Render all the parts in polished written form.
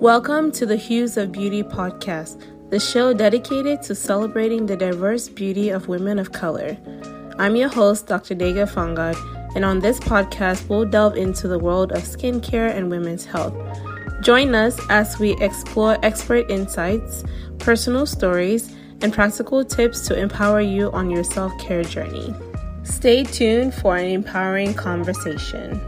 Welcome to the Hues of Beauty podcast, the show dedicated to celebrating the diverse beauty of women of color. I'm your host, Dr. Deghafongod, and on this podcast, we'll delve into the world of skincare and women's health. Join us as we explore expert insights, personal stories, and practical tips to empower you on your self-care journey. Stay tuned for an empowering conversation.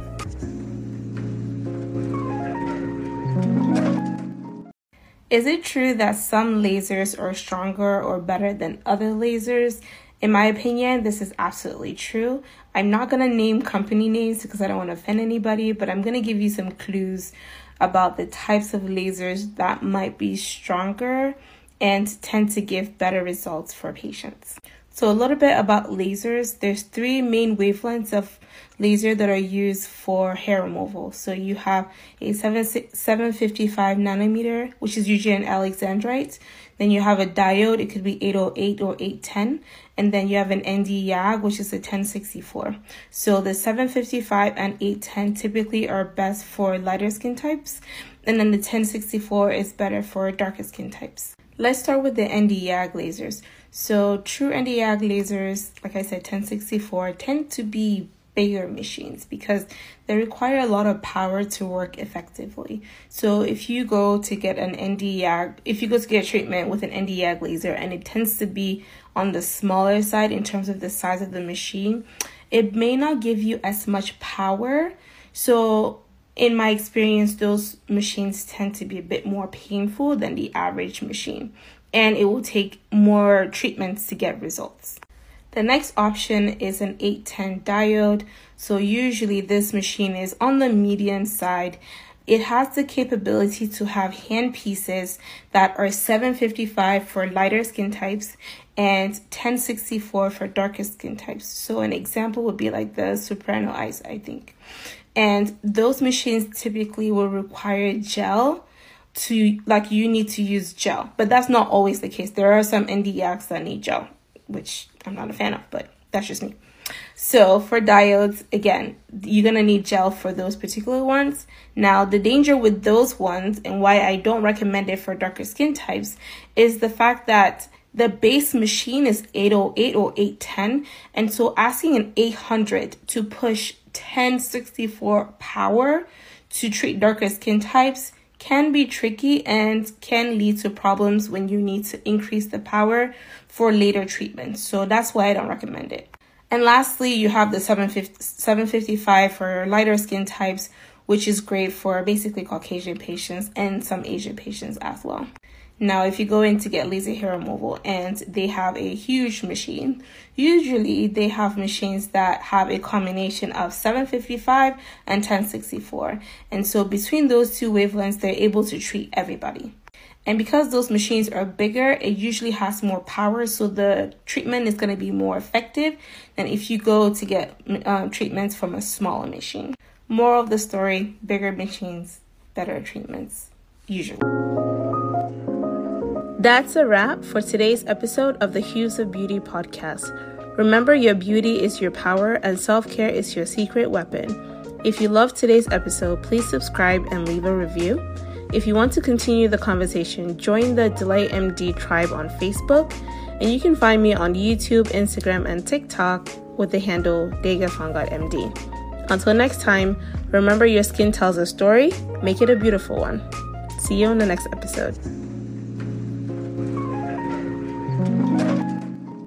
Is it true that some lasers are stronger or better than other lasers? In my opinion, this is absolutely true. I'm not going to name company names because I don't want to offend anybody, but I'm going to give you some clues about the types of lasers that might be stronger and tend to give better results for patients. So a little bit about lasers. There's three main wavelengths of laser that are used for hair removal. So you have a 755 nanometer, which is usually an Alexandrite. Then you have a diode, it could be 808 or 810. And then you have an Nd:YAG, which is a 1064. So the 755 and 810 typically are best for lighter skin types. And then the 1064 is better for darker skin types. Let's start with the Nd:YAG lasers. So true Nd:YAG lasers, like I said, 1064, tend to be bigger machines because they require a lot of power to work effectively. So if you go to get an Nd:YAG, if you go to get a treatment with an Nd:YAG laser and it tends to be on the smaller side in terms of the size of the machine, it may not give you as much power. So in my experience, those machines tend to be a bit more painful than the average machine, and it will take more treatments to get results. The next option is an 810 diode. So usually this machine is on the medium side. It has the capability to have hand pieces that are 755 for lighter skin types and 1064 for darker skin types. So an example would be like the Soprano Ice, I think. And those machines typically will require gel to, like, you need to use gel, but that's not always the case. There are some Nd:YAGs that need gel, which I'm not a fan of, but that's just me. So for diodes, again, you're going to need gel for those particular ones. Now, the danger with those ones and why I don't recommend it for darker skin types is the fact that the base machine is 808 or 810. And so asking an 800 to push 1064 power to treat darker skin types can be tricky and can lead to problems when you need to increase the power for later treatments. So that's why I don't recommend it. And lastly, you have the 755 for lighter skin types, which is great for basically Caucasian patients and some Asian patients as well. Now, if you go in to get laser hair removal and they have a huge machine, usually they have machines that have a combination of 755 and 1064. And so between those two wavelengths, they're able to treat everybody. And because those machines are bigger, it usually has more power. So the treatment is going to be more effective than if you go to get treatments from a smaller machine. Moral of the story, bigger machines, better treatments, usually. That's a wrap for today's episode of the Hues of Beauty podcast. Remember, your beauty is your power and self-care is your secret weapon. If you loved today's episode, please subscribe and leave a review. If you want to continue the conversation, join the Delight MD tribe on Facebook, and you can find me on YouTube, Instagram, and TikTok with the handle DeghafongodMD. Until next time, remember your skin tells a story, make it a beautiful one. See you on the next episode.